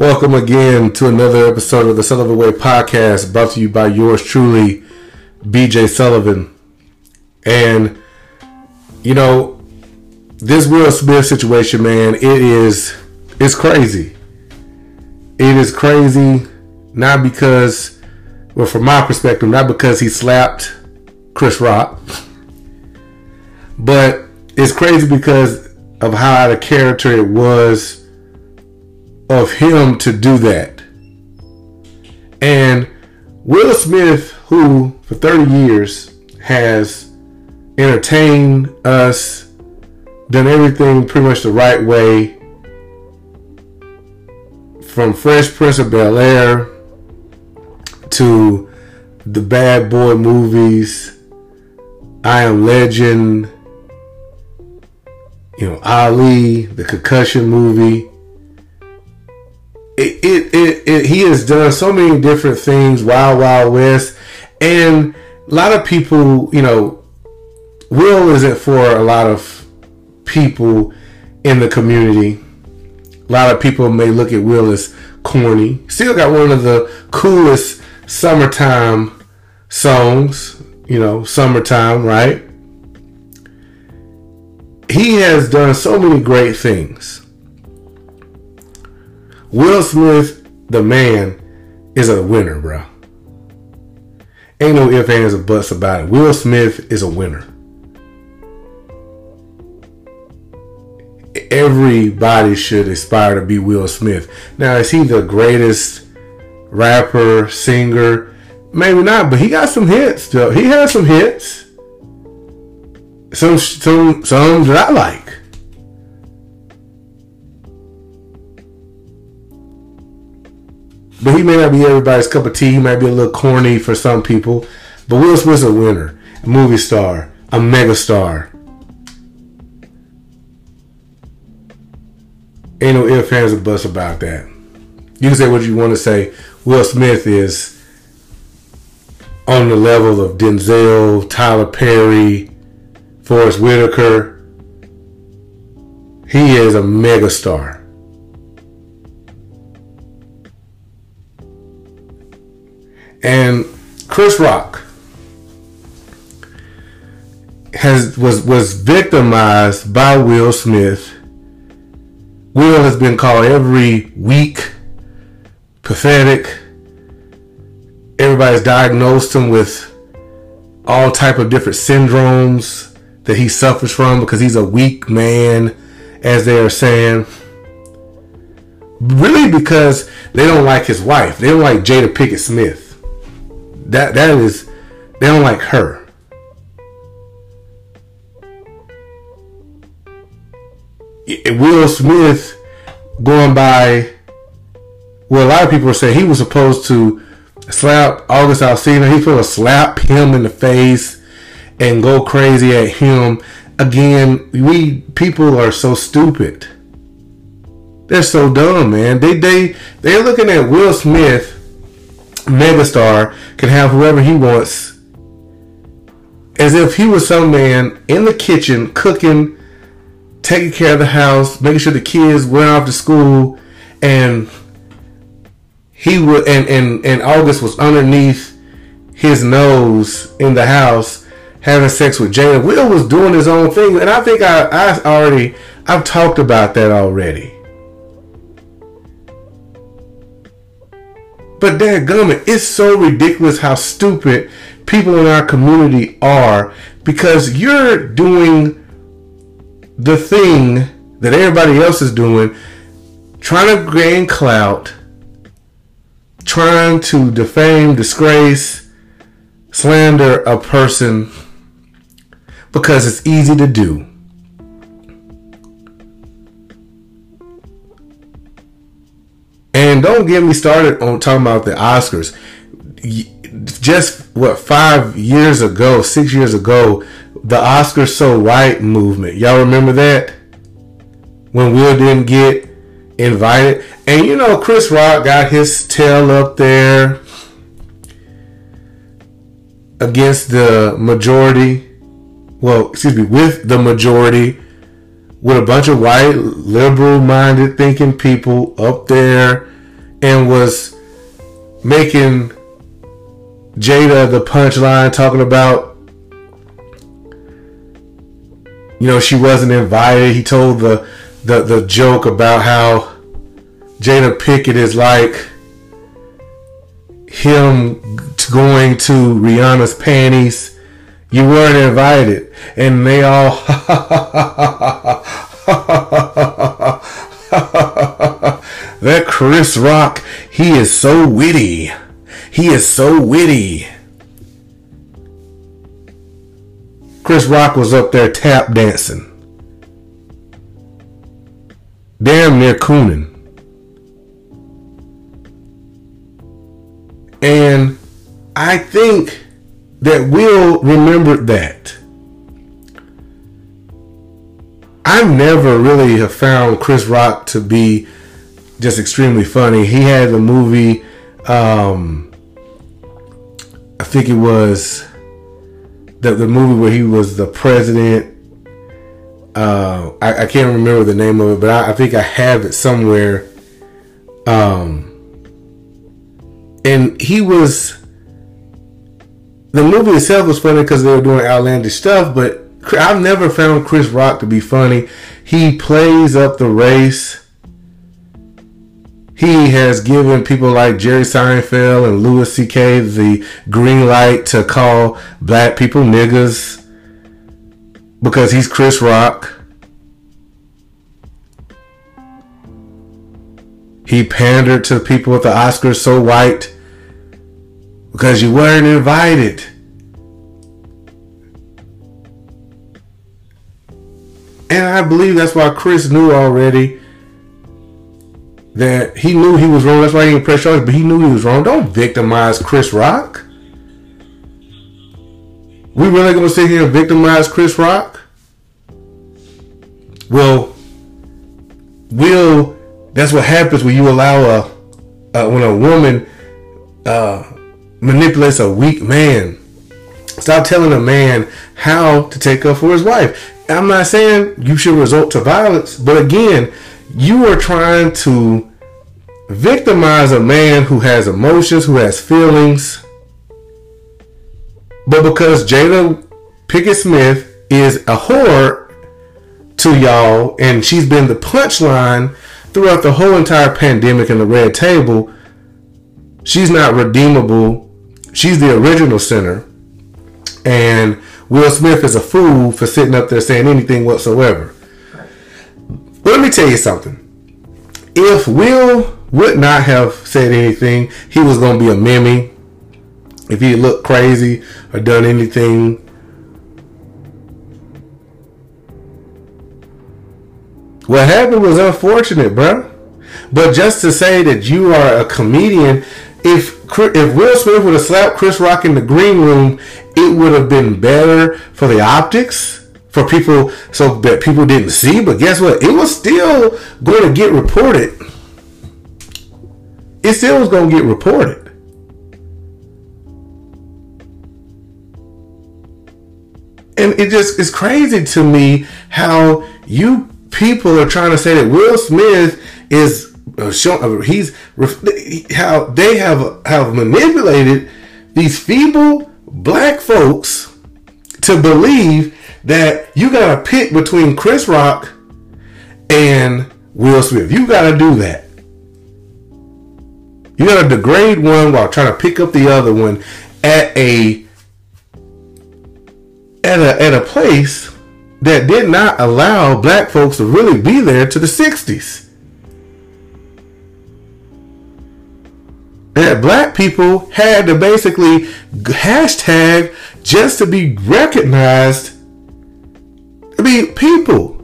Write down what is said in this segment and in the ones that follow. Welcome again to another episode of the Sullivan Way Podcast, brought to you by yours truly, BJ Sullivan. And, you know, this Will Smith situation, man, it's crazy. It is crazy, not because, well, from my perspective, not because he slapped Chris Rock, but it's crazy because of how out of character it was of him to do that. And Will Smith, who for 30 years has entertained us, done everything pretty much the right way, from Fresh Prince of Bel-Air to the Bad Boy movies, I Am Legend, you know, Ali, the concussion movie. He has done so many different things, Wild Wild West, and a lot of people, you know, Will isn't for a lot of people in the community. A lot of people may look at Will as corny. Still got one of the coolest summertime songs, you know, Summertime, right? He has done so many great things. Will Smith, the man, is a winner, bro. Ain't no ifs, ands, or buts about it. Will Smith is a winner. Everybody should aspire to be Will Smith. Now, is he the greatest rapper, singer? Maybe not, but he got some hits, though. He has some hits. Some that I like. But he may not be everybody's cup of tea. He might be a little corny for some people. But Will Smith's a winner, a movie star, a megastar. Ain't no ifs, ands, or buts about that. You can say what you want to say. Will Smith is on the level of Denzel, Tyler Perry, Forrest Whitaker. He is a megastar. And Chris Rock was victimized by Will Smith. Will has been called every weak, pathetic. Everybody's diagnosed him with all type of different syndromes that he suffers from because he's a weak man, as they are saying. Really, because they don't like his wife. They don't like Jada Pinkett Smith. They don't like her. Will Smith, going by well, a lot of people are saying he was supposed to slap August Alsina. He's supposed to slap him in the face and go crazy at him. Again, people are so stupid. They're so dumb, man. They're looking at Will Smith, megastar, can have whoever he wants, as if he was some man in the kitchen cooking, taking care of the house, making sure the kids went off to school, and he would, and August was underneath his nose in the house having sex with Jada. Will was doing his own thing, and I think I've talked about that already. But dadgummit, it's so ridiculous how stupid people in our community are, because you're doing the thing that everybody else is doing, trying to gain clout, trying to defame, disgrace, slander a person because it's easy to do. And don't get me started on talking about the Oscars. Just, 5 years ago, 6 years ago, the Oscars So White movement. Y'all remember that? When Will didn't get invited. And you know, Chris Rock got his tail up there against the majority. Well, excuse me, with the majority. With a bunch of white, liberal-minded thinking people up there and was making Jada the punchline, talking about, you know, she wasn't invited. He told the joke about how Jada Pinkett is like him going to Rihanna's panties. You weren't invited. And they all that Chris Rock, he is so witty. He is so witty. Chris Rock was up there tap dancing. Damn near cooning. And I think that Will remembered that. I never really have found Chris Rock to be just extremely funny. He had the movie, I think it was the movie where he was the president. I can't remember the name of it, but I think I have it somewhere. And he was, the movie itself was funny because they were doing outlandish stuff, but I've never found Chris Rock to be funny. He plays up the race. He has given people like Jerry Seinfeld and Louis C.K. the green light to call black people niggas because he's Chris Rock. He pandered to people at the Oscars so white because you weren't invited. And I believe that's why Chris knew already that he knew he was wrong. That's why he didn't press charges, but he knew he was wrong. Don't victimize Chris Rock. We really going to sit here and victimize Chris Rock? Well, Will, that's what happens when you allow when a woman manipulates a weak man. Stop telling a man how to take up for his wife. I'm not saying you should resort to violence, but again, you are trying to victimize a man who has emotions, who has feelings. But because Jada Pinkett Smith is a whore to y'all, and she's been the punchline throughout the whole entire pandemic and the red table, she's not redeemable. She's the original sinner. And Will Smith is a fool for sitting up there saying anything whatsoever. But let me tell you something. If Will would not have said anything, he was going to be a meme. If he looked crazy or done anything, what happened was unfortunate, bro. But just to say that you are a comedian, if Will Smith would have slapped Chris Rock in the green room, it would have been better for the optics, for people, so that people didn't see. But guess what? It was still going to get reported. It still was going to get reported. And it just is crazy to me how you people are trying to say that Will Smith is showing, how they have manipulated these feeble black folks to believe that you gotta pick between Chris Rock and Will Smith. You gotta do that. You gotta degrade one while trying to pick up the other one at a place that did not allow black folks to really be there to the 60s. That black people had to basically hashtag just to be recognized. I mean, people,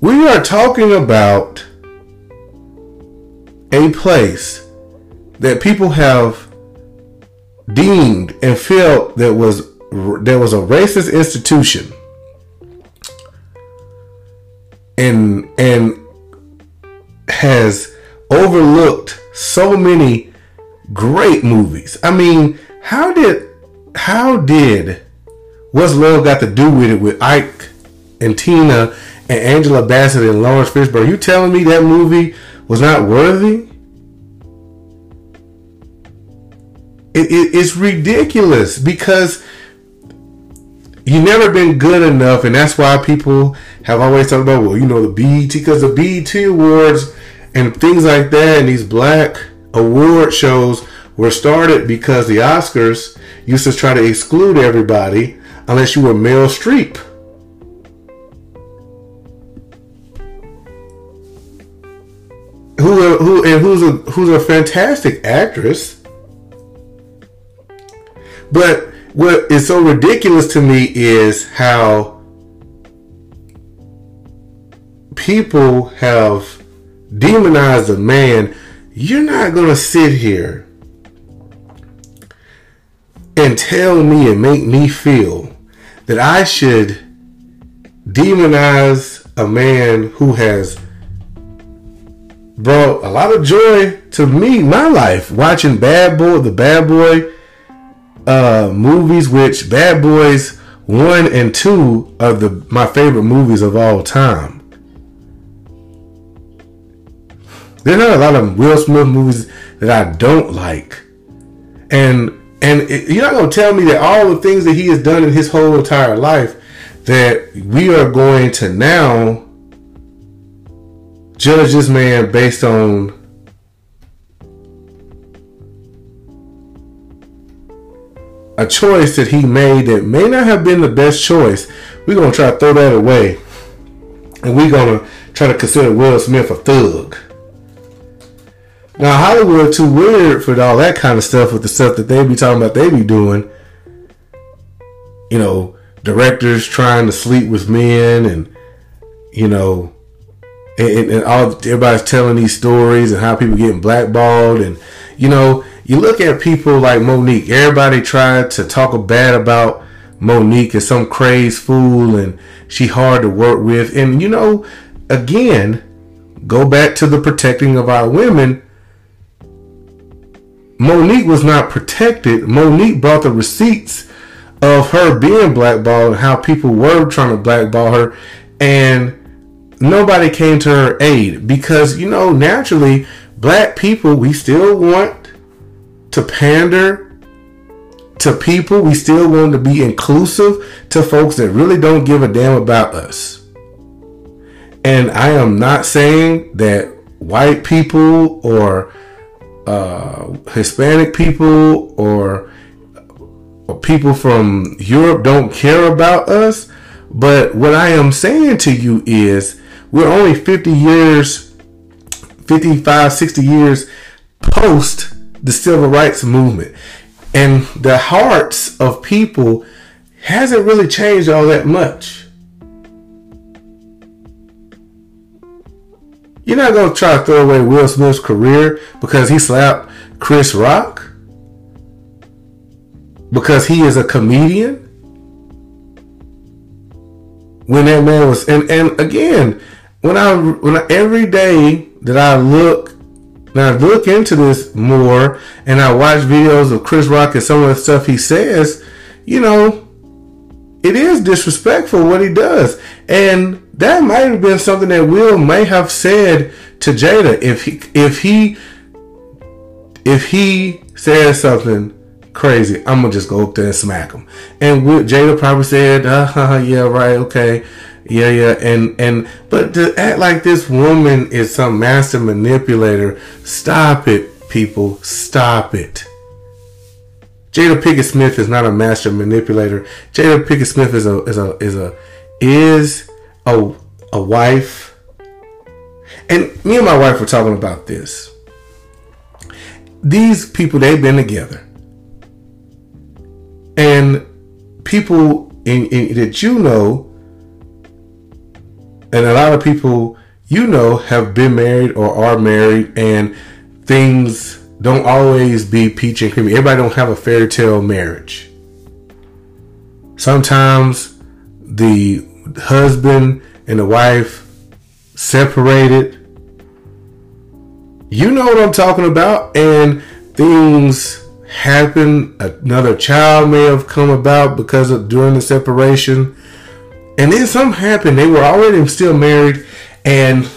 we are talking about a place that people have deemed and felt that was there was a racist institution, and has overlooked so many great movies. I mean, how did What's Love Got to Do with It with Ike and Tina and Angela Bassett and Lawrence Fishburne? You telling me that movie was not worthy. It's ridiculous because you've never been good enough, and that's why people have always talked about, well, you know, the BET, because the BET Awards and things like that, and these black award shows were started because the Oscars used to try to exclude everybody unless you were Meryl Streep. Who's a fantastic actress. But what is so ridiculous to me is how people have demonized a man. You're not going to sit here and tell me and make me feel that I should demonize a man who has brought a lot of joy to me, my life, watching Bad Boy, the Bad Boy movies, which Bad Boys 1 and 2 are my favorite movies of all time. There's not a lot of Will Smith movies that I don't like. And you're not going to tell me that all the things that he has done in his whole entire life, that we are going to now judge this man based on a choice that he made that may not have been the best choice. We're going to try to throw that away. And we're going to try to consider Will Smith a thug. Now, Hollywood too weird for all that kind of stuff, with the stuff that they be talking about, they be doing. You know, directors trying to sleep with men, and, you know, and all, everybody's telling these stories and how people getting blackballed. And, you know, you look at people like Monique. Everybody tried to talk bad about Monique as some crazed fool, and she hard to work with. And, you know, again, go back to the protecting of our women. Monique was not protected. Monique brought the receipts of her being blackballed and how people were trying to blackball her, and nobody came to her aid because, you know, naturally, black people, we still want to pander to people. We still want to be inclusive to folks that really don't give a damn about us. And I am not saying that white people or Hispanic people or people from Europe don't care about us, but what I am saying to you is we're only 60 years post the civil rights movement, and the hearts of people hasn't really changed all that much. You're not going to try to throw away Will Smith's career because he slapped Chris Rock? Because he is a comedian? When that man was... And again, when I every day that I look... Now I look into this more and I watch videos of Chris Rock and some of the stuff he says, you know, it is disrespectful what he does. And that might have been something that Will may have said to Jada if he says something crazy. I'm gonna just go up there and smack him. And Jada probably said, "Yeah, right, okay, yeah." But to act like this woman is some master manipulator, stop it, people, stop it. Jada Pinkett Smith is not a master manipulator. Jada Pinkett Smith is a wife. And me and my wife were talking about this. These people, they've been together, and people in that you know, and a lot of people you know have been married or are married, and things don't always be peach and creamy. Everybody don't have a fairy tale marriage. Sometimes the husband and the wife separated. You know what I'm talking about. And things happen. Another child may have come about because of during the separation. And then something happened. They were already still married, and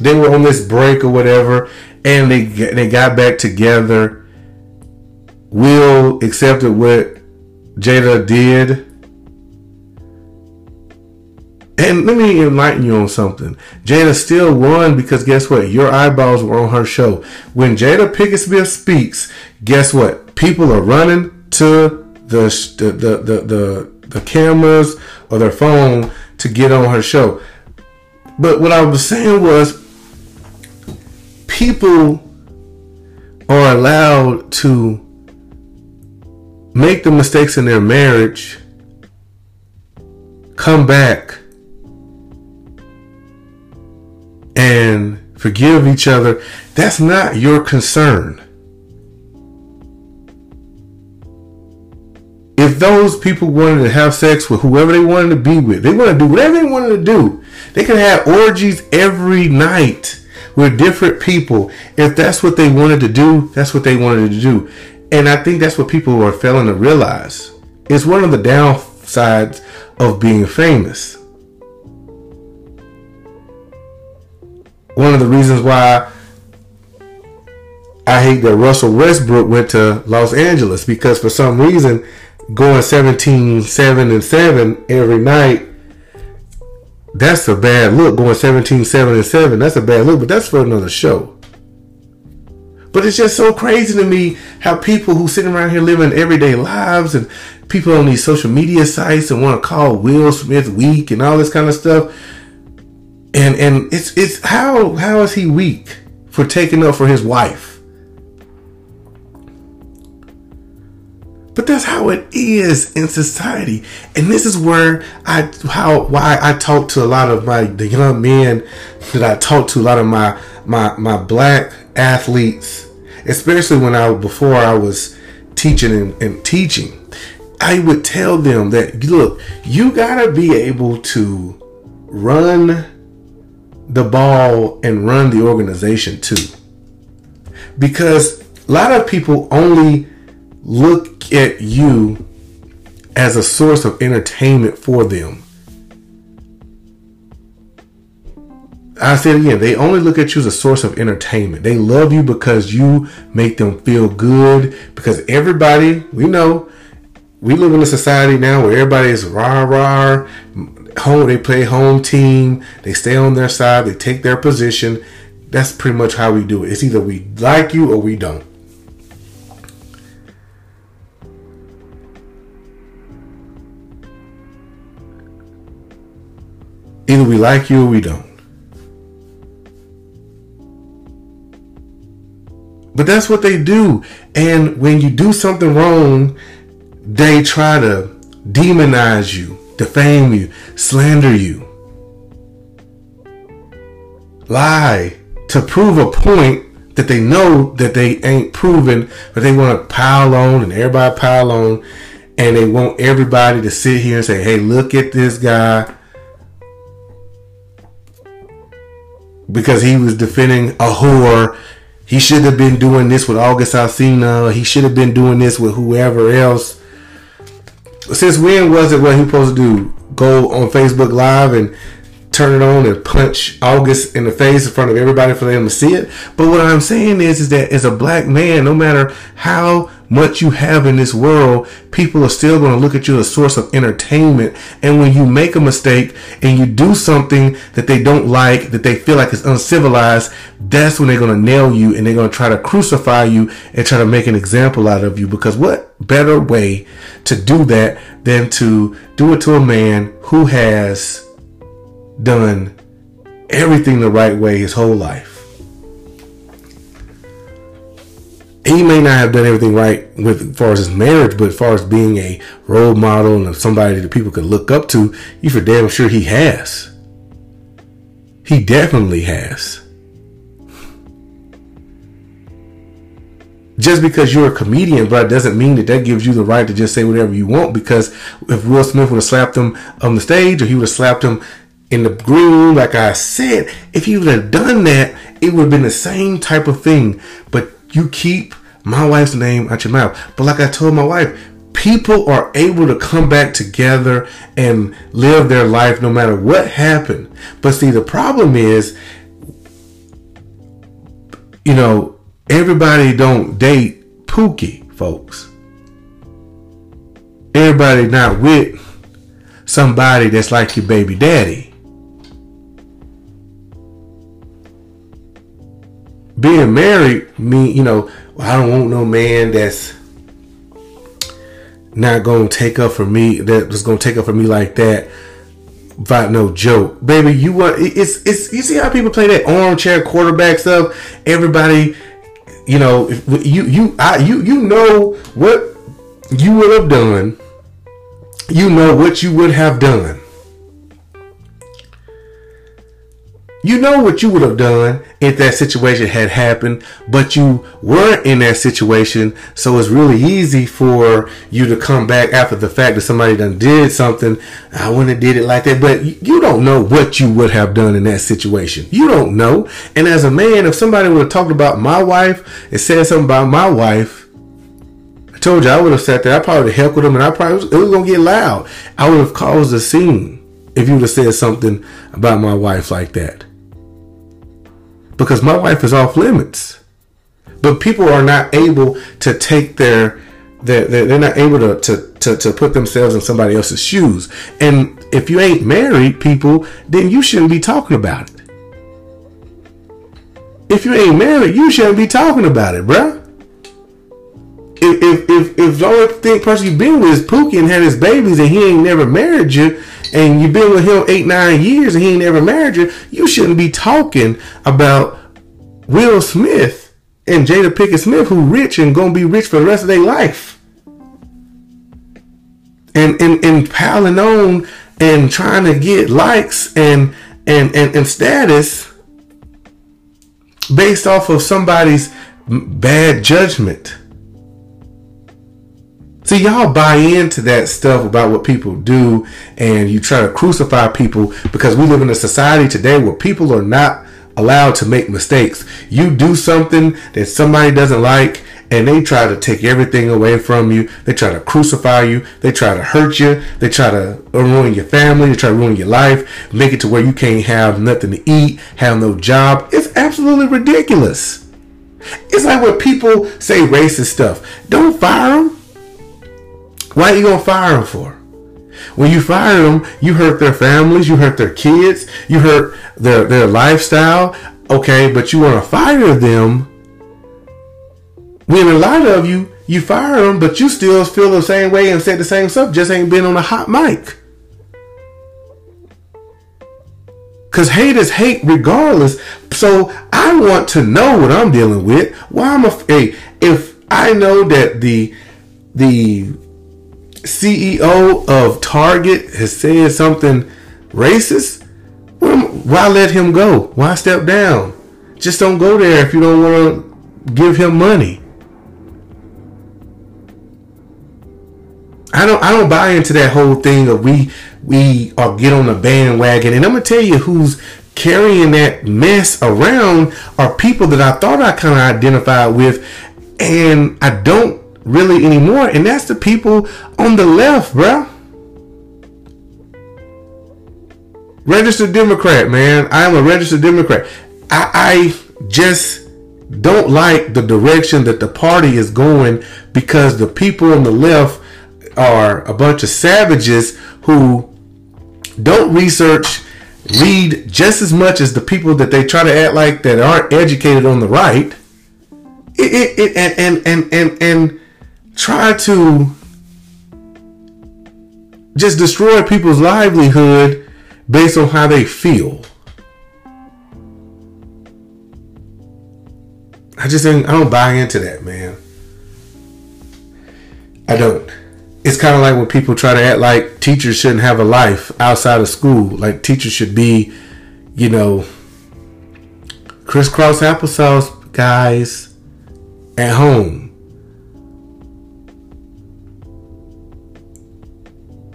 They were on this break or whatever, and they got back together. Will accepted what Jada did. And let me enlighten you on something. Jada still won because guess what? Your eyeballs were on her show. When Jada Pinkett Smith speaks, guess what? People are running to the cameras or their phone to get on her show. But what I was saying was, people are allowed to make the mistakes in their marriage, come back, and forgive each other. That's not your concern. If those people wanted to have sex with whoever they wanted to be with, they want to do whatever they wanted to do. They could have orgies every night with different people. If that's what they wanted to do, that's what they wanted to do. And I think that's what people are failing to realize. It's one of the downsides of being famous. One of the reasons why I hate that Russell Westbrook went to Los Angeles, because for some reason, going 17-7-7 every night, that's a bad look. Going 17-7-7, that's a bad look, but that's for another show. But it's just so crazy to me how people who sitting around here living everyday lives, and people on these social media sites and want to call Will Smith weak and all this kind of stuff. And it's how is he weak for taking up for his wife? But that's how it is in society. And this is where why I talk to a lot of the young men that I talk to, a lot of my black athletes, especially before I was teaching and teaching, I would tell them that, look, you gotta be able to run the ball and run the organization too. Because a lot of people only look at you as a source of entertainment for them. I said again, they only look at you as a source of entertainment. They love you because you make them feel good. Because everybody, we know, we live in a society now where everybody is rah-rah, home. They play home team. They stay on their side. They take their position. That's pretty much how we do it. It's either we like you or we don't. Either we like you or we don't. But that's what they do. And when you do something wrong, they try to demonize you, defame you, slander you, lie to prove a point that they know that they ain't proven, but they want to pile on and everybody pile on, and they want everybody to sit here and say, hey, look at this guy, because he was defending a whore. He should have been doing this with August Alsina. He should have been doing this with whoever else. Since when was it what he was supposed to do? Go on Facebook Live and turn it on and punch August in the face in front of everybody for them to see it? But what I'm saying is that as a black man, no matter how much you have in this world, people are still going to look at you as a source of entertainment. And when you make a mistake and you do something that they don't like, that they feel like is uncivilized, that's when they're going to nail you, and they're going to try to crucify you and try to make an example out of you. Because what better way to do that than to do it to a man who has done everything the right way his whole life? He may not have done everything right with as far as his marriage, but as far as being a role model and somebody that people could look up to, you for damn sure he has. He definitely has. Just because you're a comedian, but it doesn't mean that that gives you the right to just say whatever you want. Because if Will Smith would have slapped him on the stage, or he would have slapped him in the green room, like I said, if he would have done that, it would have been the same type of thing. But you keep my wife's name out your mouth. But like I told my wife, people are able to come back together and live their life no matter what happened. But see, the problem is you know, everybody don't date Pookie, folks. Everybody not with somebody that's like your baby daddy. Being married, you know, I don't want no man that's not gonna take up for me. That's gonna take up for me like that. About no joke, baby. You want it's. You see how people play that armchair quarterback stuff. Everybody, you know, you know what you would have done. You know what you would have done. You know what you would have done if that situation had happened, but you weren't in that situation. So it's really easy for you to come back after the fact that somebody done did something. I wouldn't have did it like that, but you don't know what you would have done in that situation. You don't know. And as a man, if somebody would have talked about my wife and said something about my wife, I told you I would have sat there. I probably would have heckled them, and it was going to get loud. I would have caused a scene if you would have said something about my wife like that. Because my wife is off limits, but people are not able to take they're not able to put themselves in somebody else's shoes. And if you ain't married, people, then you shouldn't be talking about it. If you ain't married, you shouldn't be talking about it, bruh. If the only person you've been with is Pookie and had his babies and he ain't never married you, and you've been with him 8-9 years and he ain't never married you, you shouldn't be talking about Will Smith and Jada Pinkett Smith, who rich and gonna be rich for the rest of their life, and piling on and trying to get likes and status based off of somebody's bad judgment. See, y'all buy into that stuff about what people do, and you try to crucify people because we live in a society today where people are not allowed to make mistakes. You do something that somebody doesn't like, and they try to take everything away from you. They try to crucify you. They try to hurt you. They try to ruin your family. They try to ruin your life, make it to where you can't have nothing to eat, have no job. It's absolutely ridiculous. It's like when people say racist stuff. Don't fire them. Why are you going to fire them for? When you fire them, you hurt their families, you hurt their kids, you hurt their lifestyle. Okay, but you want to fire them when a lot of you fire them, but you still feel the same way and said the same stuff, just ain't been on a hot mic. Because haters hate regardless. So I want to know what I'm dealing with. Why I'm if I know that the CEO of Target has said something racist, why let him go? Why step down? Just don't go there if you don't want to give him money. I don't buy into that whole thing of we are get on the bandwagon. And I'm gonna tell you who's carrying that mess around are people that I thought I kind of identified with, and I don't really anymore, and that's the people on the left, bruh. Registered Democrat, man. I am a registered Democrat. I just don't like the direction that the party is going, because the people on the left are a bunch of savages who don't read just as much as the people that they try to act like that aren't educated on the right. Try to just destroy people's livelihood based on how they feel. I don't buy into that, man. I don't. It's kind of like when people try to act like teachers shouldn't have a life outside of school. Like teachers should be, you know, crisscross applesauce guys at home.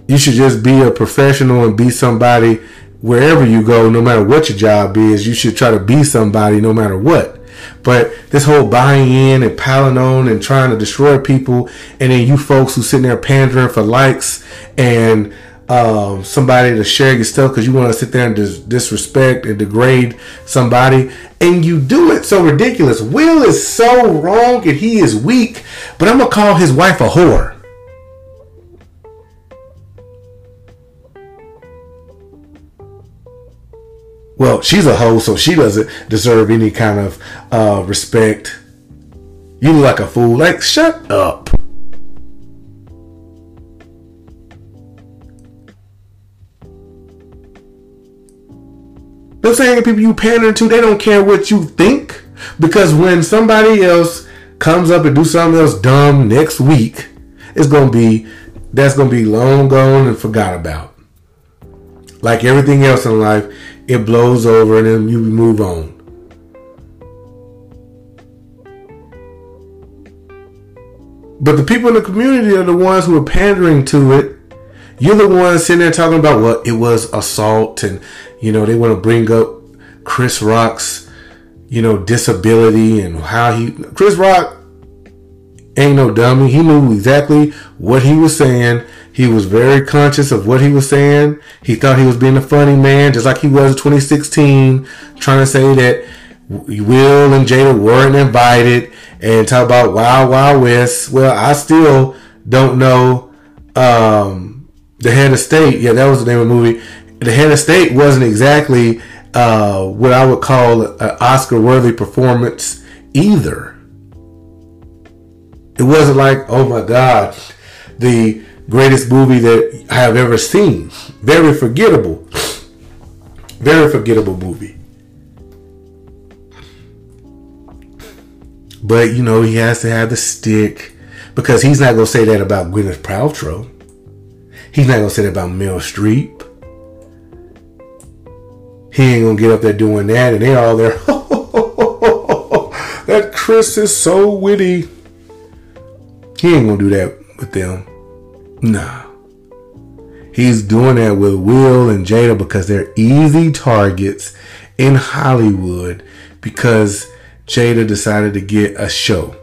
You should just be a professional and be somebody wherever you go, no matter what your job is. You should try to be somebody no matter what. But this whole buying in and piling on and trying to destroy people, and then you folks who sitting there pandering for likes and somebody to share your stuff because you want to sit there and disrespect and degrade somebody, and you do it so ridiculous. Will is so wrong and he is weak, but I'm gonna call his wife a whore. Well, she's a hoe, so she doesn't deserve any kind of respect. You look like a fool. Like, shut up. Those same people you pandering to, they don't care what you think. Because when somebody else comes up and do something else dumb next week, that's gonna be long gone and forgot about. Like everything else in life, it blows over and then you move on. But the people in the community are the ones who are pandering to it. You're the ones sitting there talking about, well, it was assault, and they want to bring up Chris Rock's, disability and how Chris Rock ain't no dummy. He knew exactly what he was saying. He was very conscious of what he was saying. He thought he was being a funny man, just like he was in 2016, trying to say that Will and Jada weren't invited and talk about Wild Wild West. Well, I still don't know the head of state. Yeah, that was the name of the movie. The head of state wasn't exactly what I would call an Oscar-worthy performance either. It wasn't like, oh my God, the greatest movie that I have ever seen. Very forgettable movie. But, he has to have the stick because he's not going to say that about Gwyneth Paltrow. He's not going to say that about Meryl Streep. He ain't going to get up there doing that. And they all there, that Chris is so witty. He ain't going to do that with them. Nah. He's doing that with Will and Jada because they're easy targets in Hollywood because Jada decided to get a show.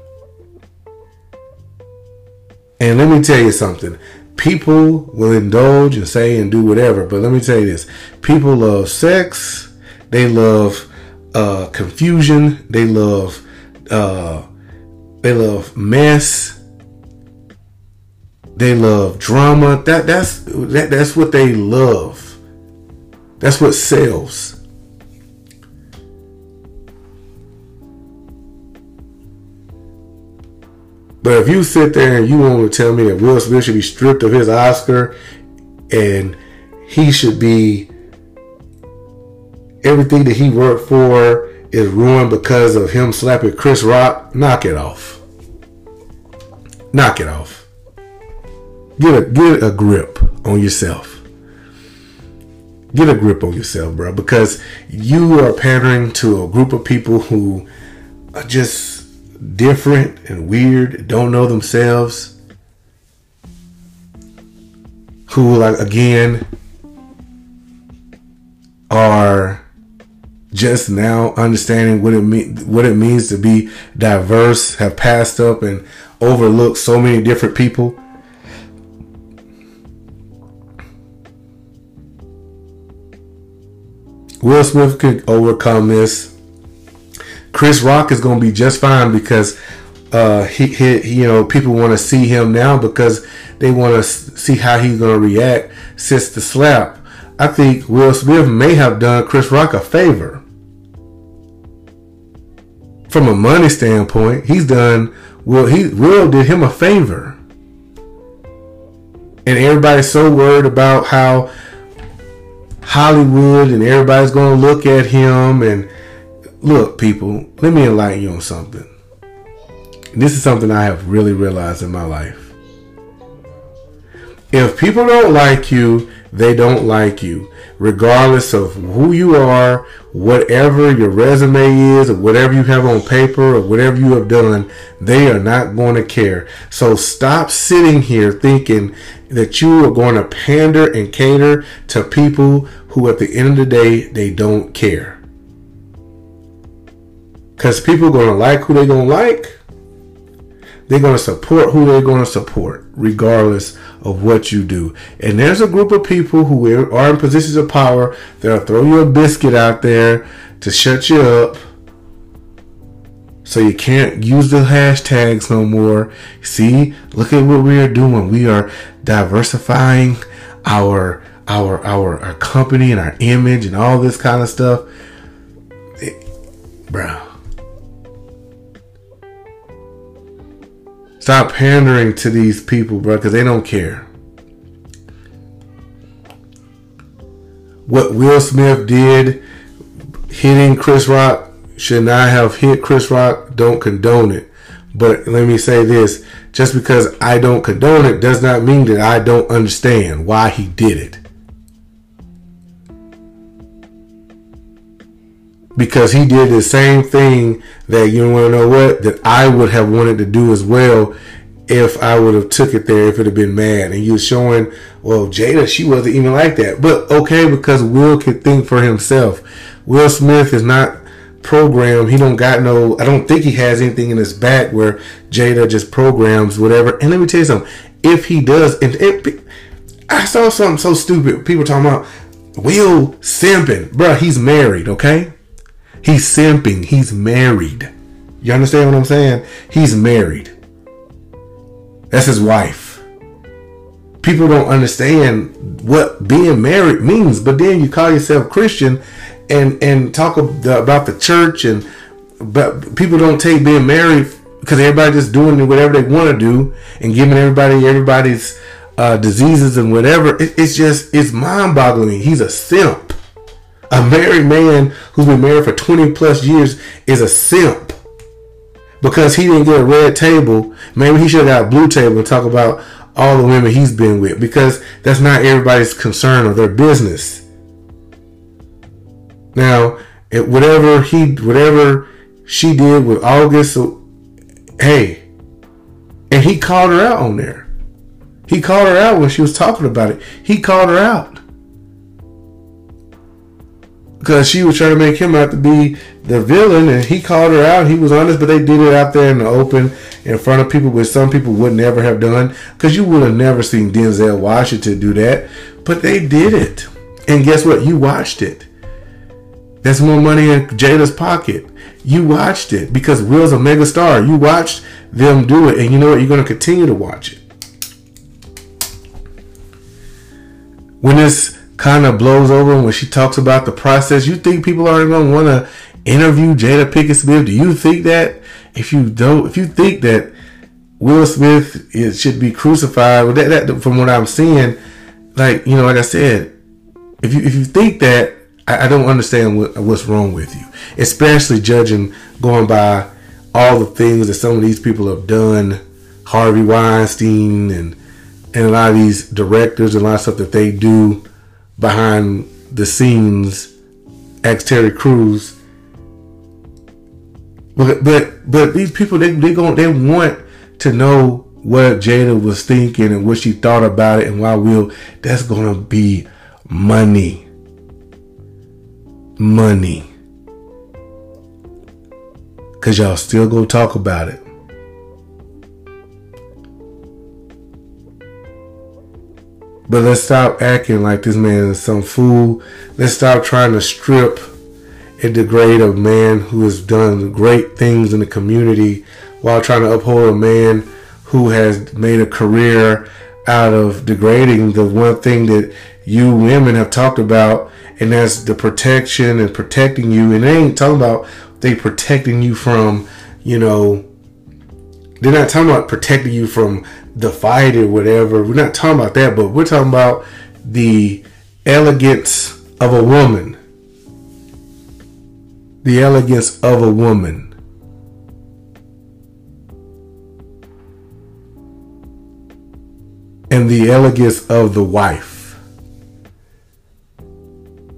And let me tell you something. People will indulge and say and do whatever. But let me tell you this. People love sex. They love confusion. They love mess. They love drama. That's what they love. That's what sells. But if you sit there and you want to tell me that Will Smith should be stripped of his Oscar and he should be, everything that he worked for is ruined because of him slapping Chris Rock, knock it off. Knock it off. Get a grip on yourself. Get a grip on yourself, bro, because you are pandering to a group of people who are just different and weird, don't know themselves, who, like, again, are just now understanding what it means to be diverse, have passed up and overlooked so many different people. Will Smith could overcome this. Chris Rock is going to be just fine because he people want to see him now because they want to see how he's going to react since the slap. I think Will Smith may have done Chris Rock a favor. From a money standpoint, Will did him a favor. And everybody's so worried about how Hollywood and everybody's going to look at him. And look, people, let me enlighten you on something. This is something I have really realized in my life. If people don't like you, they don't like you. Regardless of who you are, whatever your resume is, or whatever you have on paper, or whatever you have done, they are not going to care. So stop sitting here thinking that you are going to pander and cater to people who at the end of the day, they don't care. Because people are going to like who they're going to like. They're going to support who they're going to support, regardless of what you do. And there's a group of people who are in positions of power that'll throw you a biscuit out there to shut you up, so you can't use the hashtags no more. See, look at what we are doing. We are diversifying our company and our image and all this kind of stuff. Bro, stop pandering to these people, bro, because they don't care. What Will Smith did, hitting Chris Rock, should not have hit Chris Rock. Don't condone it. But let me say this. Just because I don't condone it does not mean that I don't understand why he did it. Because he did the same thing that, you want to know what, that I would have wanted to do as well if I would have took it there, if it had been mad. And you're showing, well, Jada, she wasn't even like that. But okay, because Will can think for himself. Will Smith is not program. He don't got no, I don't think he has anything in his back where Jada just programs whatever. And let me tell you something, if he does, and I saw something so stupid, people talking about Will simping. Bro, he's married, okay? He's simping. He's married. You understand what I'm saying? He's married. That's his wife. People don't understand what being married means, but then you call yourself Christian and talk about the church, and but people don't take being married, because everybody just doing whatever they want to do and giving everybody's diseases and whatever. It's mind-boggling. He's a simp. A married man who's been married for 20 plus years is a simp because he didn't get a red table. Maybe he should have got a blue table and talk about all the women he's been with, because that's not everybody's concern or their business. Now, whatever she did with August, hey, and he called her out on there. He called her out when she was talking about it. He called her out because she was trying to make him out to be the villain, and he called her out. He was honest, but they did it out there in the open in front of people, which some people would never have done, because you would have never seen Denzel Washington do that, but they did it. And guess what? You watched it. That's more money in Jada's pocket. You watched it because Will's a megastar. You watched them do it, and you know what? You're going to continue to watch it. When this kind of blows over, and when she talks about the process, you think people aren't going to want to interview Jada Pinkett Smith? Do you think that? If you think that Will Smith should be crucified, well, that from what I'm seeing, like I said, if you think that, I don't understand what's wrong with you, especially judging, going by all the things that some of these people have done, Harvey Weinstein and a lot of these directors and a lot of stuff that they do behind the scenes, ex-Terry Crews. But these people, they want to know what Jada was thinking and what she thought about it and why Will. That's gonna be money. Money. Because y'all still gonna talk about it. But let's stop acting like this man is some fool. Let's stop trying to strip and degrade a man who has done great things in the community while trying to uphold a man who has made a career out of degrading the one thing that you women have talked about, and that's the protection and protecting you. And they ain't talking about they protecting you from, they're not talking about protecting you from the fight or whatever. We're not talking about that, but we're talking about the elegance of a woman. The elegance of a woman. And the elegance of the wife.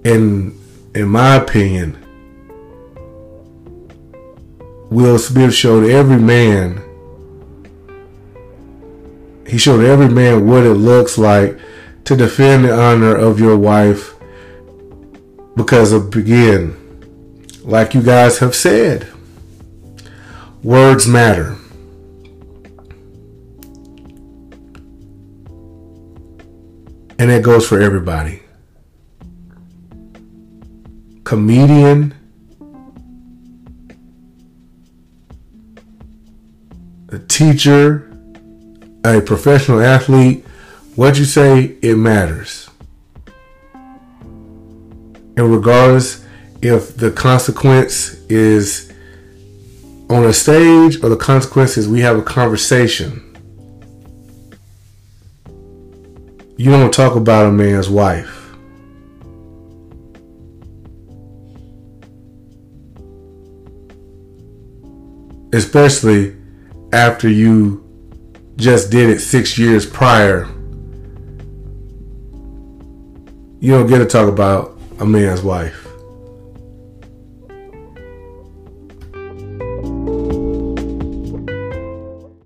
In my opinion, Will Smith showed every man what it looks like to defend the honor of your wife, because, again, like you guys have said, words matter. And that goes for everybody. Comedian. A teacher. A professional athlete. What you say, it matters. And regardless if the consequence is on a stage or the consequence is we have a conversation. You don't talk about a man's wife. Especially after you just did it 6 years prior. You don't get to talk about a man's wife.